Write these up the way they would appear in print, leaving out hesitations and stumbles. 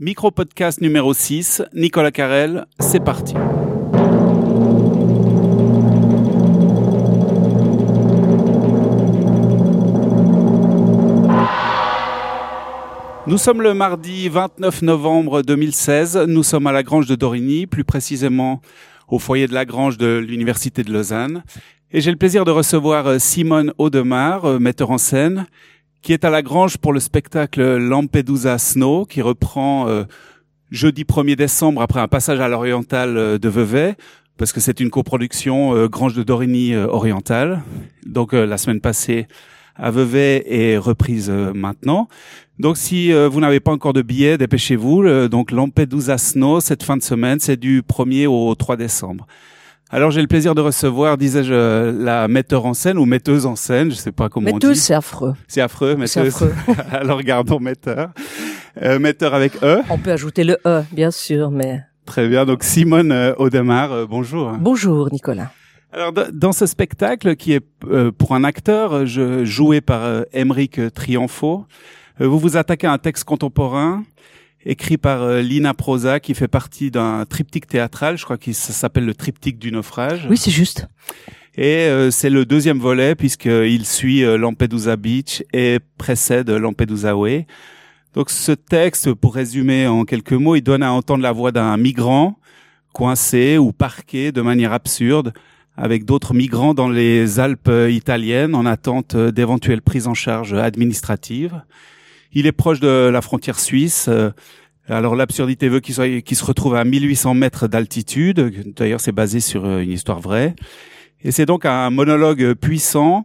Micro-podcast numéro 6, Nicolas Carrel, c'est parti. Nous sommes le mardi 29 novembre 2016, nous sommes à la Grange de Dorigny, plus précisément au foyer de la Grange de l'Université de Lausanne. Et j'ai le plaisir de recevoir Simone Audemars, metteur en scène, qui est à la Grange pour le spectacle Lampedusa Snow, qui reprend jeudi 1er décembre après un passage à l'Oriental de Vevey, parce que c'est une coproduction Grange de Dorigny Oriental. Donc la semaine passée à Vevey est reprise maintenant. Donc si vous n'avez pas encore de billets, dépêchez-vous. Donc Lampedusa Snow, cette fin de semaine, c'est du 1er au 3 décembre. Alors j'ai le plaisir de recevoir, disais-je, la metteur en scène ou metteuse en scène, je sais pas comment on dit. Metteuse, c'est affreux. C'est affreux, metteuse. C'est affreux. Alors gardons metteur. Metteur avec E. On peut ajouter le E, bien sûr, mais... Très bien, donc Simone Audemars, bonjour. Bonjour Nicolas. Alors dans ce spectacle qui est pour un acteur joué par Aymeric Trompheo, vous vous attaquez à un texte contemporain écrit par Lina Prosa qui fait partie d'un triptyque théâtral, je crois qu'il s'appelle le triptyque du naufrage. Oui, c'est juste. Et c'est le deuxième volet puisqu'il suit Lampedusa Beach et précède Lampedusa Way. Donc ce texte, pour résumer en quelques mots, il donne à entendre la voix d'un migrant coincé ou parqué de manière absurde avec d'autres migrants dans les Alpes italiennes en attente d'éventuelles prises en charge administratives. Il est proche de la frontière suisse. Alors l'absurdité veut qu'il se retrouve à 1800 mètres d'altitude. D'ailleurs, c'est basé sur une histoire vraie. Et c'est donc un monologue puissant,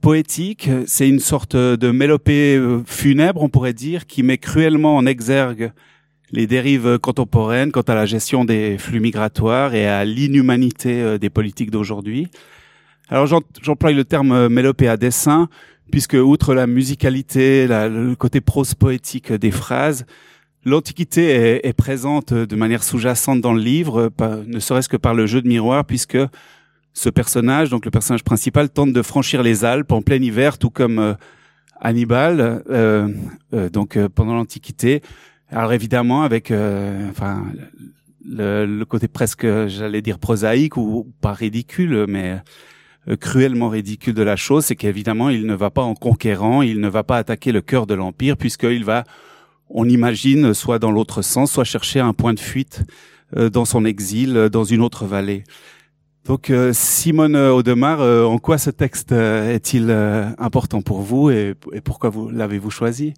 poétique. C'est une sorte de mélopée funèbre, on pourrait dire, qui met cruellement en exergue les dérives contemporaines quant à la gestion des flux migratoires et à l'inhumanité des politiques d'aujourd'hui. Alors j'emploie le terme mélopée à dessein, puisque outre la musicalité, le côté prose poétique des phrases, l'Antiquité est présente de manière sous-jacente dans le livre, ne serait-ce que par le jeu de miroir, puisque ce personnage, donc le personnage principal, tente de franchir les Alpes en plein hiver, tout comme Hannibal, donc pendant l'Antiquité. Alors évidemment, avec enfin le côté presque, j'allais dire prosaïque ou pas ridicule, mais cruellement ridicule de la chose, c'est qu'évidemment il ne va pas en conquérant, il ne va pas attaquer le cœur de l'empire, puisqu'il va, on imagine, soit dans l'autre sens, soit chercher un point de fuite dans son exil, dans une autre vallée. Donc Simone Audemars, en quoi ce texte est-il important pour vous et pourquoi vous l'avez-vous choisi ?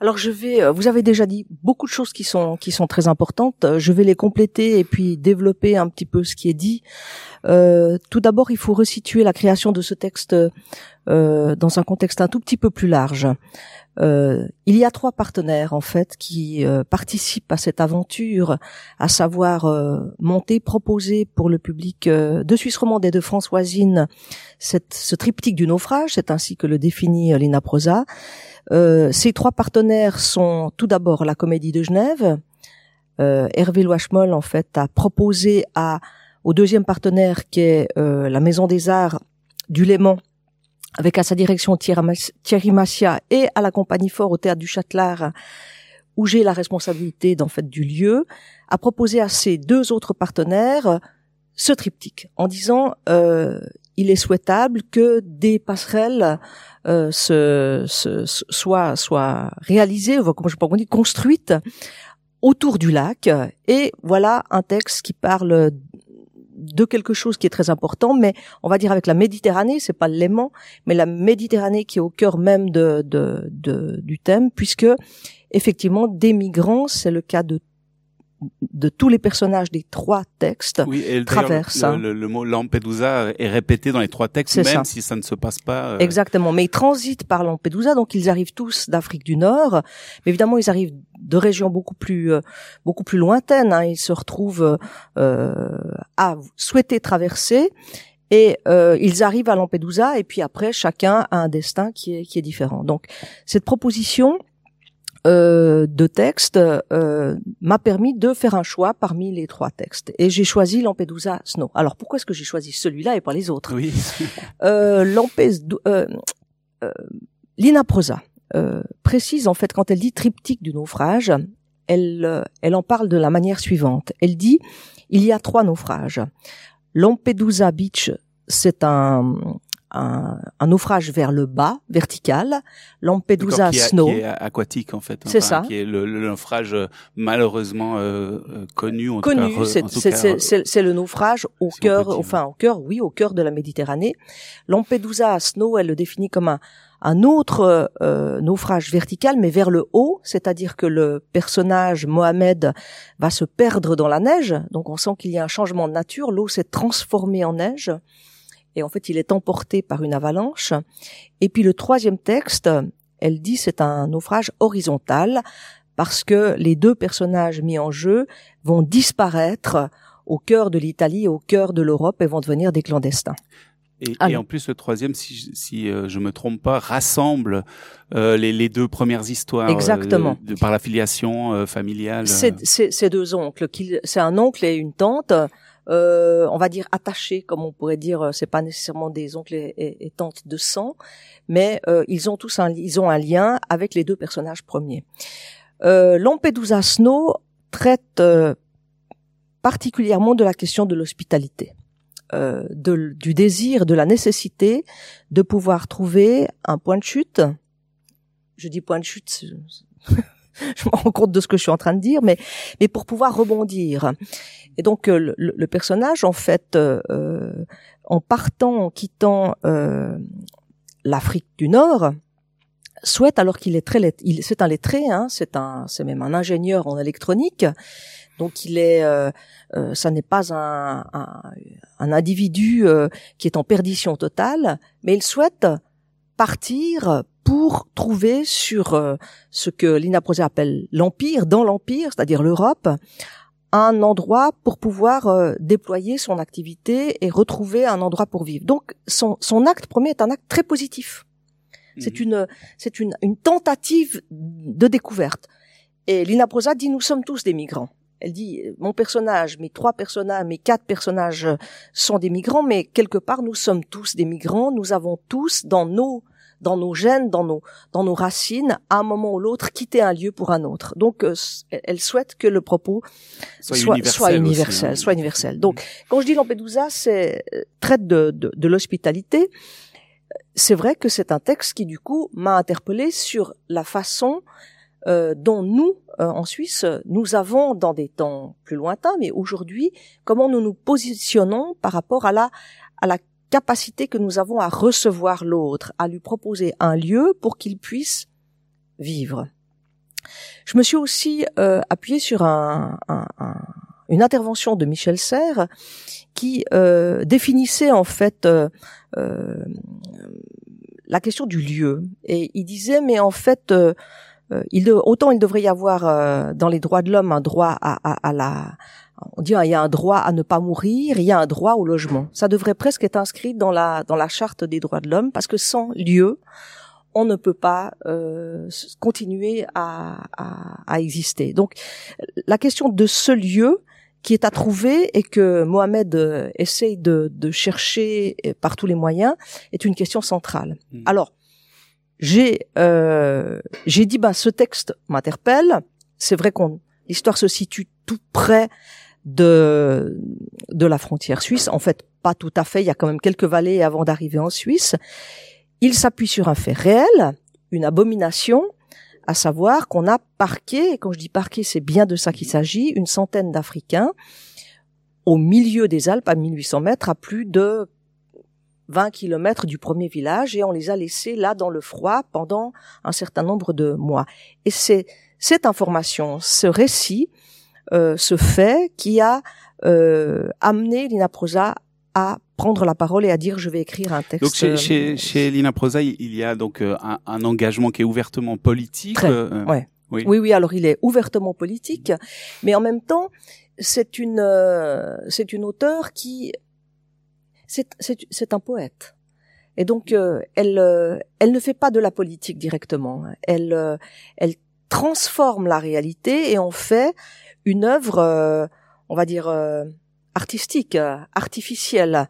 Alors vous avez déjà dit beaucoup de choses qui sont très importantes. Je vais les compléter et puis développer un petit peu ce qui est dit. Tout d'abord, il faut resituer la création de ce texte dans un contexte un tout petit peu plus large. Il y a trois partenaires en fait qui participent à cette aventure, à savoir monter, proposer pour le public de Suisse romande et de France voisine ce triptyque du naufrage, c'est ainsi que le définit Lina Prosa. Ces trois partenaires sont tout d'abord la Comédie de Genève. Hervé Loeschmolle en fait a proposé au deuxième partenaire qui est la Maison des Arts du Léman, avec à sa direction Thierry Massia, et à la compagnie fort au Théâtre du Châtelard, où j'ai la responsabilité du lieu, a proposé à ses deux autres partenaires ce triptyque, en disant il est souhaitable que des passerelles soient réalisées, construites autour du lac. Et voilà un texte qui parle de quelque chose qui est très important, mais on va dire avec la Méditerranée, c'est pas le Léman, mais la Méditerranée qui est au cœur même du thème, puisque effectivement des migrants, c'est le cas de tous les personnages des trois textes, traversent. Le mot Lampedusa est répété dans les trois textes, si ça ne se passe pas. Exactement, mais ils transitent par Lampedusa, donc ils arrivent tous d'Afrique du Nord, mais évidemment ils arrivent de régions beaucoup plus lointaines, hein. Ils se retrouvent à souhaiter traverser et ils arrivent à Lampedusa, et puis après chacun a un destin qui est différent. Donc cette proposition de texte m'a permis de faire un choix parmi les trois textes, et j'ai choisi Lampedusa Snow. Alors pourquoi est-ce que j'ai choisi celui-là et pas les autres ? Oui. Lina Prosa précise quand elle dit triptyque du naufrage, elle en parle de la manière suivante. Elle dit, il y a 3 naufrages. Lampedusa Beach, c'est un naufrage vers le bas, vertical. Lampedusa Snow. Qui est aquatique, en fait. Hein, c'est ça. Qui est le naufrage, malheureusement, connu. C'est le naufrage au cœur, enfin, au cœur, oui, au cœur de la Méditerranée. Lampedusa Snow, elle le définit comme un autre naufrage vertical, mais vers le haut, c'est-à-dire que le personnage Mohamed va se perdre dans la neige, donc on sent qu'il y a un changement de nature, l'eau s'est transformée en neige, et en fait il est emporté par une avalanche. Et puis le 3e texte, elle dit c'est un naufrage horizontal, parce que les 2 personnages mis en jeu vont disparaître au cœur de l'Italie, au cœur de l'Europe, et vont devenir des clandestins. Et en plus, le 3e, si je me trompe pas, rassemble les 2 premières histoires. Exactement. Par la filiation familiale. Ces 2 oncles, c'est un oncle et une tante, on va dire attachés, comme on pourrait dire. C'est pas nécessairement des oncles et tantes de sang, mais ils ont tous un lien avec les 2 personnages premiers. Lampedusa Snow traite particulièrement de la question de l'hospitalité. Du désir, de la nécessité de pouvoir trouver un point de chute. Je dis point de chute, je me rends compte de ce que je suis en train de dire, mais pour pouvoir rebondir. Et donc le personnage, en fait, en partant, en quittant l'Afrique du Nord, souhaite, alors qu'il est très lettré, c'est un lettré, hein, c'est même un ingénieur en électronique. Donc il est, ça n'est pas un individu qui est en perdition totale, mais il souhaite partir pour trouver sur ce que Lina Prosa appelle l'empire, dans l'empire, c'est-à-dire l'Europe, un endroit pour pouvoir déployer son activité et retrouver un endroit pour vivre. Donc son acte premier est un acte très positif. C'est une tentative de découverte. Et Lina Prosa dit, nous sommes tous des migrants. Elle dit, mon personnage, mes 3 personnages, mes 4 personnages sont des migrants, mais quelque part, nous sommes tous des migrants. Nous avons tous, dans nos gènes, dans nos racines, à un moment ou l'autre, quitté un lieu pour un autre. Donc, elle souhaite que le propos soit universel. Donc, quand je dis Lampedusa, c'est traite de l'hospitalité. C'est vrai que c'est un texte qui, du coup, m'a interpellée sur la façon dont nous, en Suisse, nous avons, dans des temps plus lointains, mais aujourd'hui, comment nous nous positionnons par rapport à la capacité que nous avons à recevoir l'autre, à lui proposer un lieu pour qu'il puisse vivre. Je me suis aussi appuyée sur une intervention de Michel Serre qui définissait en fait la question du lieu. Et il disait, mais en fait... autant il devrait y avoir dans les droits de l'homme un droit on dit, il y a un droit à ne pas mourir, il y a un droit au logement. Ça devrait presque être inscrit dans la charte des droits de l'homme, parce que sans lieu, on ne peut pas continuer à exister. Donc la question de ce lieu qui est à trouver et que Mohamed essaye de chercher par tous les moyens est une question centrale. Alors, j'ai dit, ben, ce texte m'interpelle. C'est vrai qu'on, l'histoire se situe tout près de la frontière suisse. En fait, pas tout à fait. Il y a quand même quelques vallées avant d'arriver en Suisse. Il s'appuie sur un fait réel, une abomination, à savoir qu'on a parqué, et quand je dis parqué, c'est bien de ça qu'il s'agit, une centaine d'Africains au milieu des Alpes, à 1800 mètres, à plus de 20 kilomètres du premier village, et on les a laissés là dans le froid pendant un certain nombre de mois. Et c'est cette information, ce récit, ce fait qui a amené Lina Prosa à prendre la parole et à dire je vais écrire un texte. Donc chez Lina Prosa, il y a donc un engagement qui est ouvertement politique. Oui, alors il est ouvertement politique, mais en même temps c'est une auteure qui c'est un poète, et donc elle ne fait pas de la politique directement. Elle transforme la réalité et en fait une œuvre, on va dire artistique, artificielle.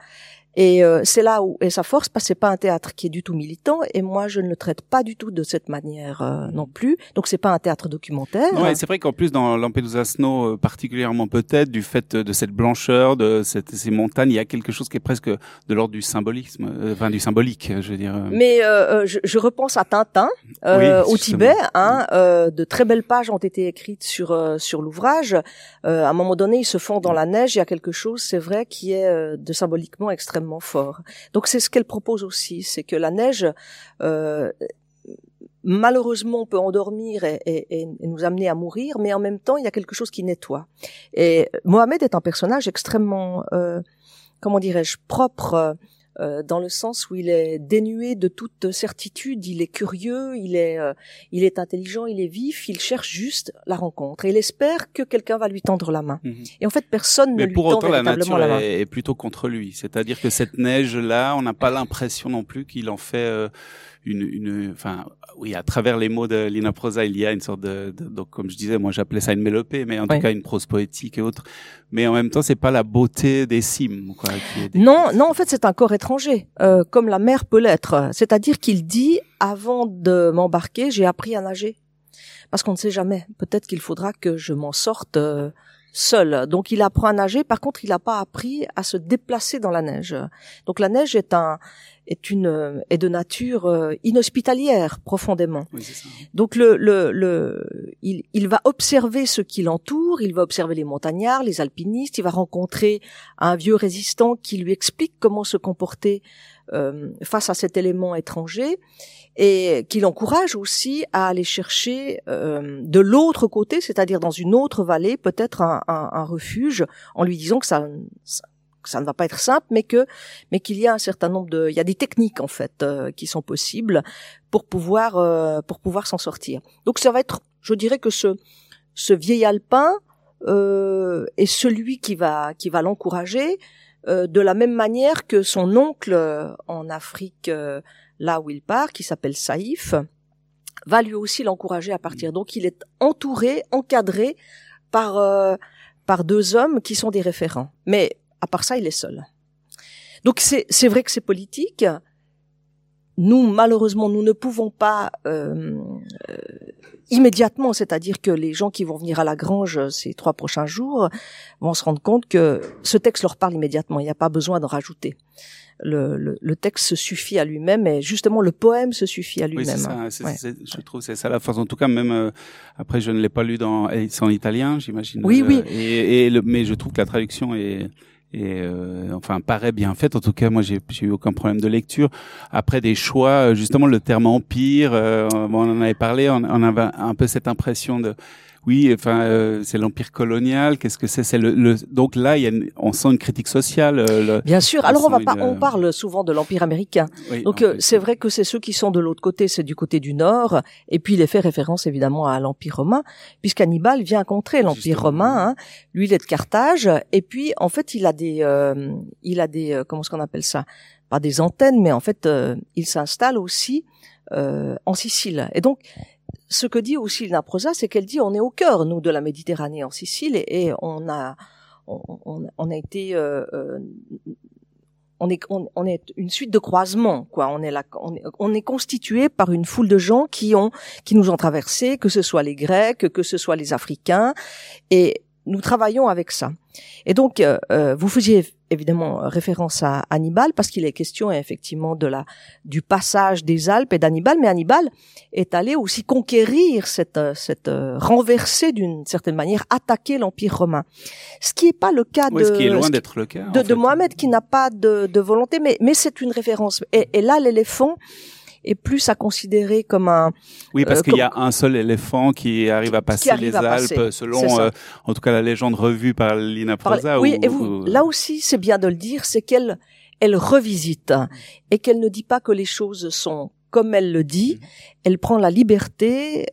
Et c'est là où est sa force, parce que c'est pas un théâtre qui est du tout militant, et moi je ne le traite pas du tout de cette manière non plus. Donc c'est pas un théâtre documentaire. Ouais, c'est vrai qu'en plus dans Lampedusa Snow particulièrement peut-être du fait de cette blancheur, de ces montagnes, il y a quelque chose qui est presque de l'ordre du symbolisme, enfin du symbolique, je veux dire. Mais je repense à Tintin oui, au Tibet, hein, de très belles pages ont été écrites sur l'ouvrage. À un moment donné, ils se fondent dans la neige. Il y a quelque chose, c'est vrai, qui est de symboliquement extrêmement fort. Donc c'est ce qu'elle propose aussi, c'est que la neige, malheureusement, peut endormir et nous amener à mourir, mais en même temps, il y a quelque chose qui nettoie. Et Mohamed est un personnage extrêmement, comment dirais-je, propre, dans le sens où il est dénué de toute certitude, il est curieux, il est intelligent, il est vif, il cherche juste la rencontre et il espère que quelqu'un va lui tendre la main. Mmh. Et en fait, personne ne lui tend véritablement la main. Mais pour autant, la nature est plutôt contre lui. C'est-à-dire que cette neige-là, on n'a pas l'impression non plus qu'il en fait enfin, oui, à travers les mots de Lina Prosa, il y a une sorte de donc, comme je disais, moi j'appelais ça une mélopée, mais en tout cas une prose poétique et autres. Mais en même temps, c'est pas la beauté des cimes, quoi. Non, en fait, c'est un corps étranger, comme la mer peut l'être. C'est-à-dire qu'il dit, avant de m'embarquer, j'ai appris à nager. Parce qu'on ne sait jamais. Peut-être qu'il faudra que je m'en sorte seul. Donc il apprend à nager. Par contre, il n'a pas appris à se déplacer dans la neige. Donc la neige est de nature inhospitalière profondément. Oui, c'est ça. Donc il va observer ce qui l'entoure, il va observer les montagnards, les alpinistes, il va rencontrer un vieux résistant qui lui explique comment se comporter face à cet élément étranger et qui l'encourage aussi à aller chercher de l'autre côté, c'est-à-dire dans une autre vallée, peut-être un refuge, en lui disant que ça ne va pas être simple, mais qu'il y a un certain nombre il y a des techniques, en fait, qui sont possibles pour pouvoir s'en sortir. Donc, ça va être, je dirais que ce vieil alpin, est celui qui va l'encourager, de la même manière que son oncle en Afrique, là où il part, qui s'appelle Saïf, va lui aussi l'encourager à partir. Donc, il est entouré, encadré par deux hommes qui sont des référents. Mais, à part ça, il est seul. Donc c'est vrai que c'est politique. Nous, malheureusement, nous ne pouvons pas immédiatement, c'est-à-dire que les gens qui vont venir à la Grange ces 3 prochains jours vont se rendre compte que ce texte leur parle immédiatement. Il n'y a pas besoin d'en rajouter. Le texte se suffit à lui-même et justement le poème se suffit à lui-même. Oui, c'est ça, je trouve c'est ça la force. En tout cas, même après, je ne l'ai pas lu en italien, j'imagine. Oui. Mais je trouve que la traduction est. Enfin, paraît bien faite. En tout cas, moi, j'ai eu aucun problème de lecture. Après, des choix, justement, le terme empire, on en avait parlé, on avait un peu cette impression de, oui, enfin, c'est l'empire colonial. Qu'est-ce que c'est? C'est donc là, on sent une critique sociale. Bien sûr. Alors, on parle souvent de l'empire américain. Oui, donc, c'est vrai que c'est ceux qui sont de l'autre côté, c'est du côté du Nord. Et puis, il est fait référence évidemment à l'empire romain, puisqu'Hannibal vient contrer l'empire romain. Hein. Lui, il est de Carthage. Et puis, en fait, il a des comment est-ce qu'on appelle ça? Pas des antennes, mais en fait, il s'installe aussi en Sicile. Et donc. Ce que dit aussi Lina Prosa, c'est qu'elle dit on est au cœur, nous, de la Méditerranée en Sicile et on a été on est une suite de croisements, quoi. On est constitué par une foule de gens qui nous ont traversés, que ce soit les Grecs, que ce soit les Africains, et nous travaillons avec ça. Et donc vous faisiez évidemment référence à Hannibal parce qu'il est question effectivement du passage des Alpes et d'Hannibal, mais Hannibal est allé aussi conquérir renverser d'une certaine manière, attaquer l'Empire romain. Ce qui est pas le cas ce qui est loin d'être le cas de Mohamed qui n'a pas de volonté, mais c'est une référence. Et là l'éléphant est plus à considérer comme un... Oui, parce qu'il y a un seul éléphant qui arrive à passer les Alpes, selon, en tout cas, la légende revue par Lina Prosa. Oui, là aussi, c'est bien de le dire, c'est qu'elle revisite et qu'elle ne dit pas que les choses sont comme elle le dit. Elle prend la liberté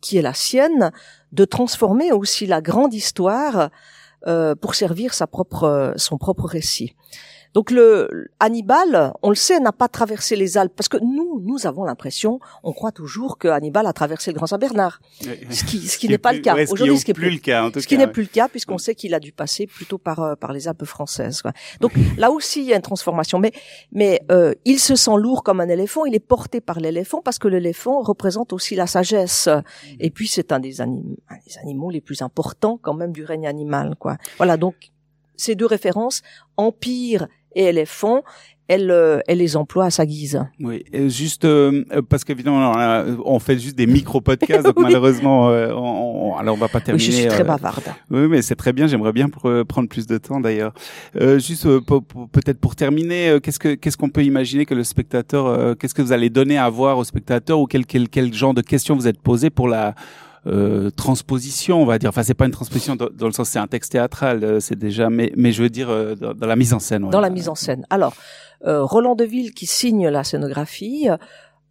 qui est la sienne de transformer aussi la grande histoire pour servir son propre récit. Donc le Hannibal, on le sait, n'a pas traversé les Alpes, parce que nous avons l'impression, on croit toujours que Hannibal a traversé le Grand Saint-Bernard, ce qui n'est pas le cas aujourd'hui, ce qui n'est plus le cas puisqu'on sait qu'il a dû passer plutôt par les Alpes françaises, quoi. Donc là aussi il y a une transformation, mais il se sent lourd comme un éléphant, il est porté par l'éléphant parce que l'éléphant représente aussi la sagesse, et puis c'est un des animaux les plus importants quand même du règne animal, quoi. Voilà, donc ces deux références, empire et éléphant, elle les emploie à sa guise. Oui, juste parce qu'évidemment on fait juste des micro-podcasts, donc oui. Malheureusement on va pas terminer. Oui, je suis très bavarde. Oui, mais c'est très bien, j'aimerais bien prendre plus de temps d'ailleurs. Juste peut-être pour terminer, qu'est-ce qu'on peut imaginer que le spectateur, qu'est-ce que vous allez donner à voir au spectateur, ou quel genre de questions vous êtes posé pour la transposition, on va dire. Enfin, c'est pas une transposition dans le sens, c'est un texte théâtral, c'est déjà, mais je veux dire dans la mise en scène. Ouais. Dans la mise en scène. Alors, Roland Deville, qui signe la scénographie,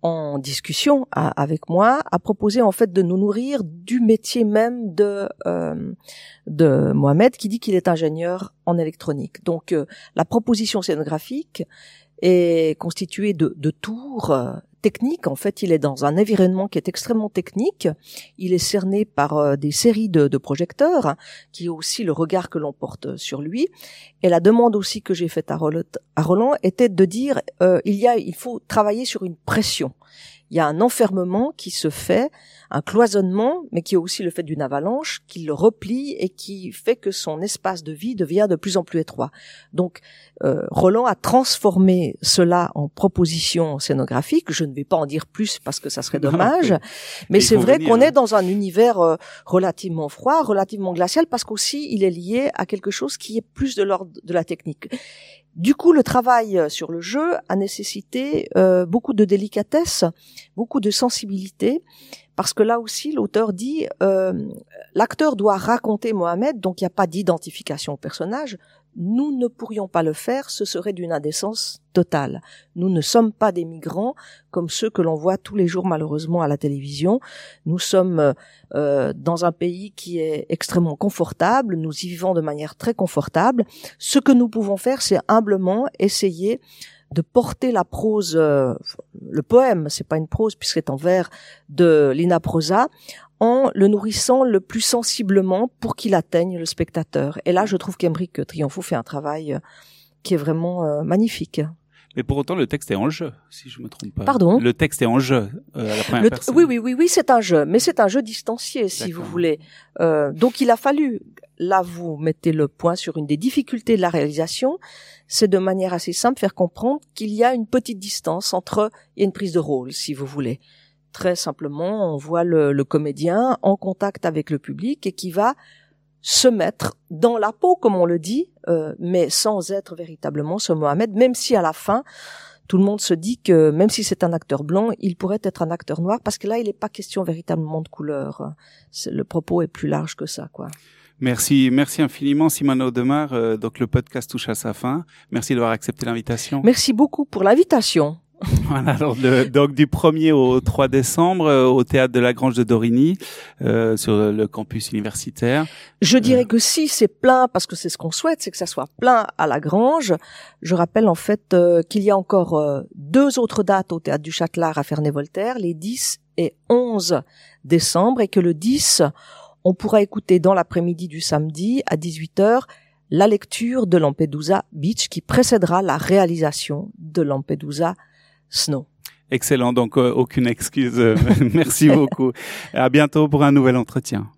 en discussion avec moi, a proposé en fait de nous nourrir du métier même de Mohamed, qui dit qu'il est ingénieur en électronique. Donc, la proposition scénographique est constituée de tours. Technique, en fait, il est dans un environnement qui est extrêmement technique. Il est cerné par des séries de projecteurs, hein, qui est aussi le regard que l'on porte sur lui. Et la demande aussi que j'ai faite à Roland était de dire il faut travailler sur une pression. Il y a un enfermement qui se fait, un cloisonnement, mais qui est aussi le fait d'une avalanche qui le replie et qui fait que son espace de vie devient de plus en plus étroit. Donc, Roland a transformé cela en proposition scénographique. Je ne vais pas en dire plus parce que ça serait dommage, mais c'est vrai qu'on est dans un univers relativement froid, relativement glacial, parce qu'aussi il est lié à quelque chose qui est plus de l'ordre de la technique. Du coup, le travail sur le jeu a nécessité beaucoup de délicatesse, beaucoup de sensibilité, parce que là aussi, l'auteur dit l'acteur doit raconter Mohamed, donc il n'y a pas d'identification au personnage. Nous ne pourrions pas le faire, ce serait d'une indécence totale. Nous ne sommes pas des migrants comme ceux que l'on voit tous les jours malheureusement à la télévision. Nous sommes dans un pays qui est extrêmement confortable, nous y vivons de manière très confortable. Ce que nous pouvons faire, c'est humblement essayer de porter la prose, le poème, c'est pas une prose puisque c'est en vers, de Lina Prosa, en le nourrissant le plus sensiblement pour qu'il atteigne le spectateur. Et là, je trouve qu'Aymeric Trompheo fait un travail qui est vraiment magnifique. Mais pour autant, le texte est en jeu, si je me trompe pas. Pardon ? Le texte est en jeu à la première personne. Oui, c'est un jeu, mais c'est un jeu distancié, si vous voulez. Donc, il a fallu, là, vous mettez le point sur une des difficultés de la réalisation, c'est de manière assez simple faire comprendre qu'il y a une petite distance entre, il y a une prise de rôle, si vous voulez. Très simplement, on voit le comédien en contact avec le public et qui va se mettre dans la peau, comme on le dit, mais sans être véritablement ce Mohamed, même si à la fin, tout le monde se dit que même si c'est un acteur blanc, il pourrait être un acteur noir, parce que là, il n'est pas question véritablement de couleur. Le propos est plus large que ça, quoi. Merci infiniment Simone Audemars. Donc le podcast touche à sa fin. Merci d'avoir accepté l'invitation. Merci beaucoup pour l'invitation. Voilà, alors donc du 1er au 3 décembre au théâtre de la Grange de Dorigny, sur le campus universitaire. Je dirais que si c'est plein, parce que c'est ce qu'on souhaite, c'est que ça soit plein à la Grange. Je rappelle en fait qu'il y a encore deux autres dates au théâtre du Châtelard à Ferney-Voltaire, les 10 et 11 décembre, et que le 10, on pourra écouter dans l'après-midi du samedi à 18h la lecture de Lampedusa Beach qui précédera la réalisation de Lampedusa Snow. Excellent, donc aucune excuse. Merci beaucoup. À bientôt pour un nouvel entretien.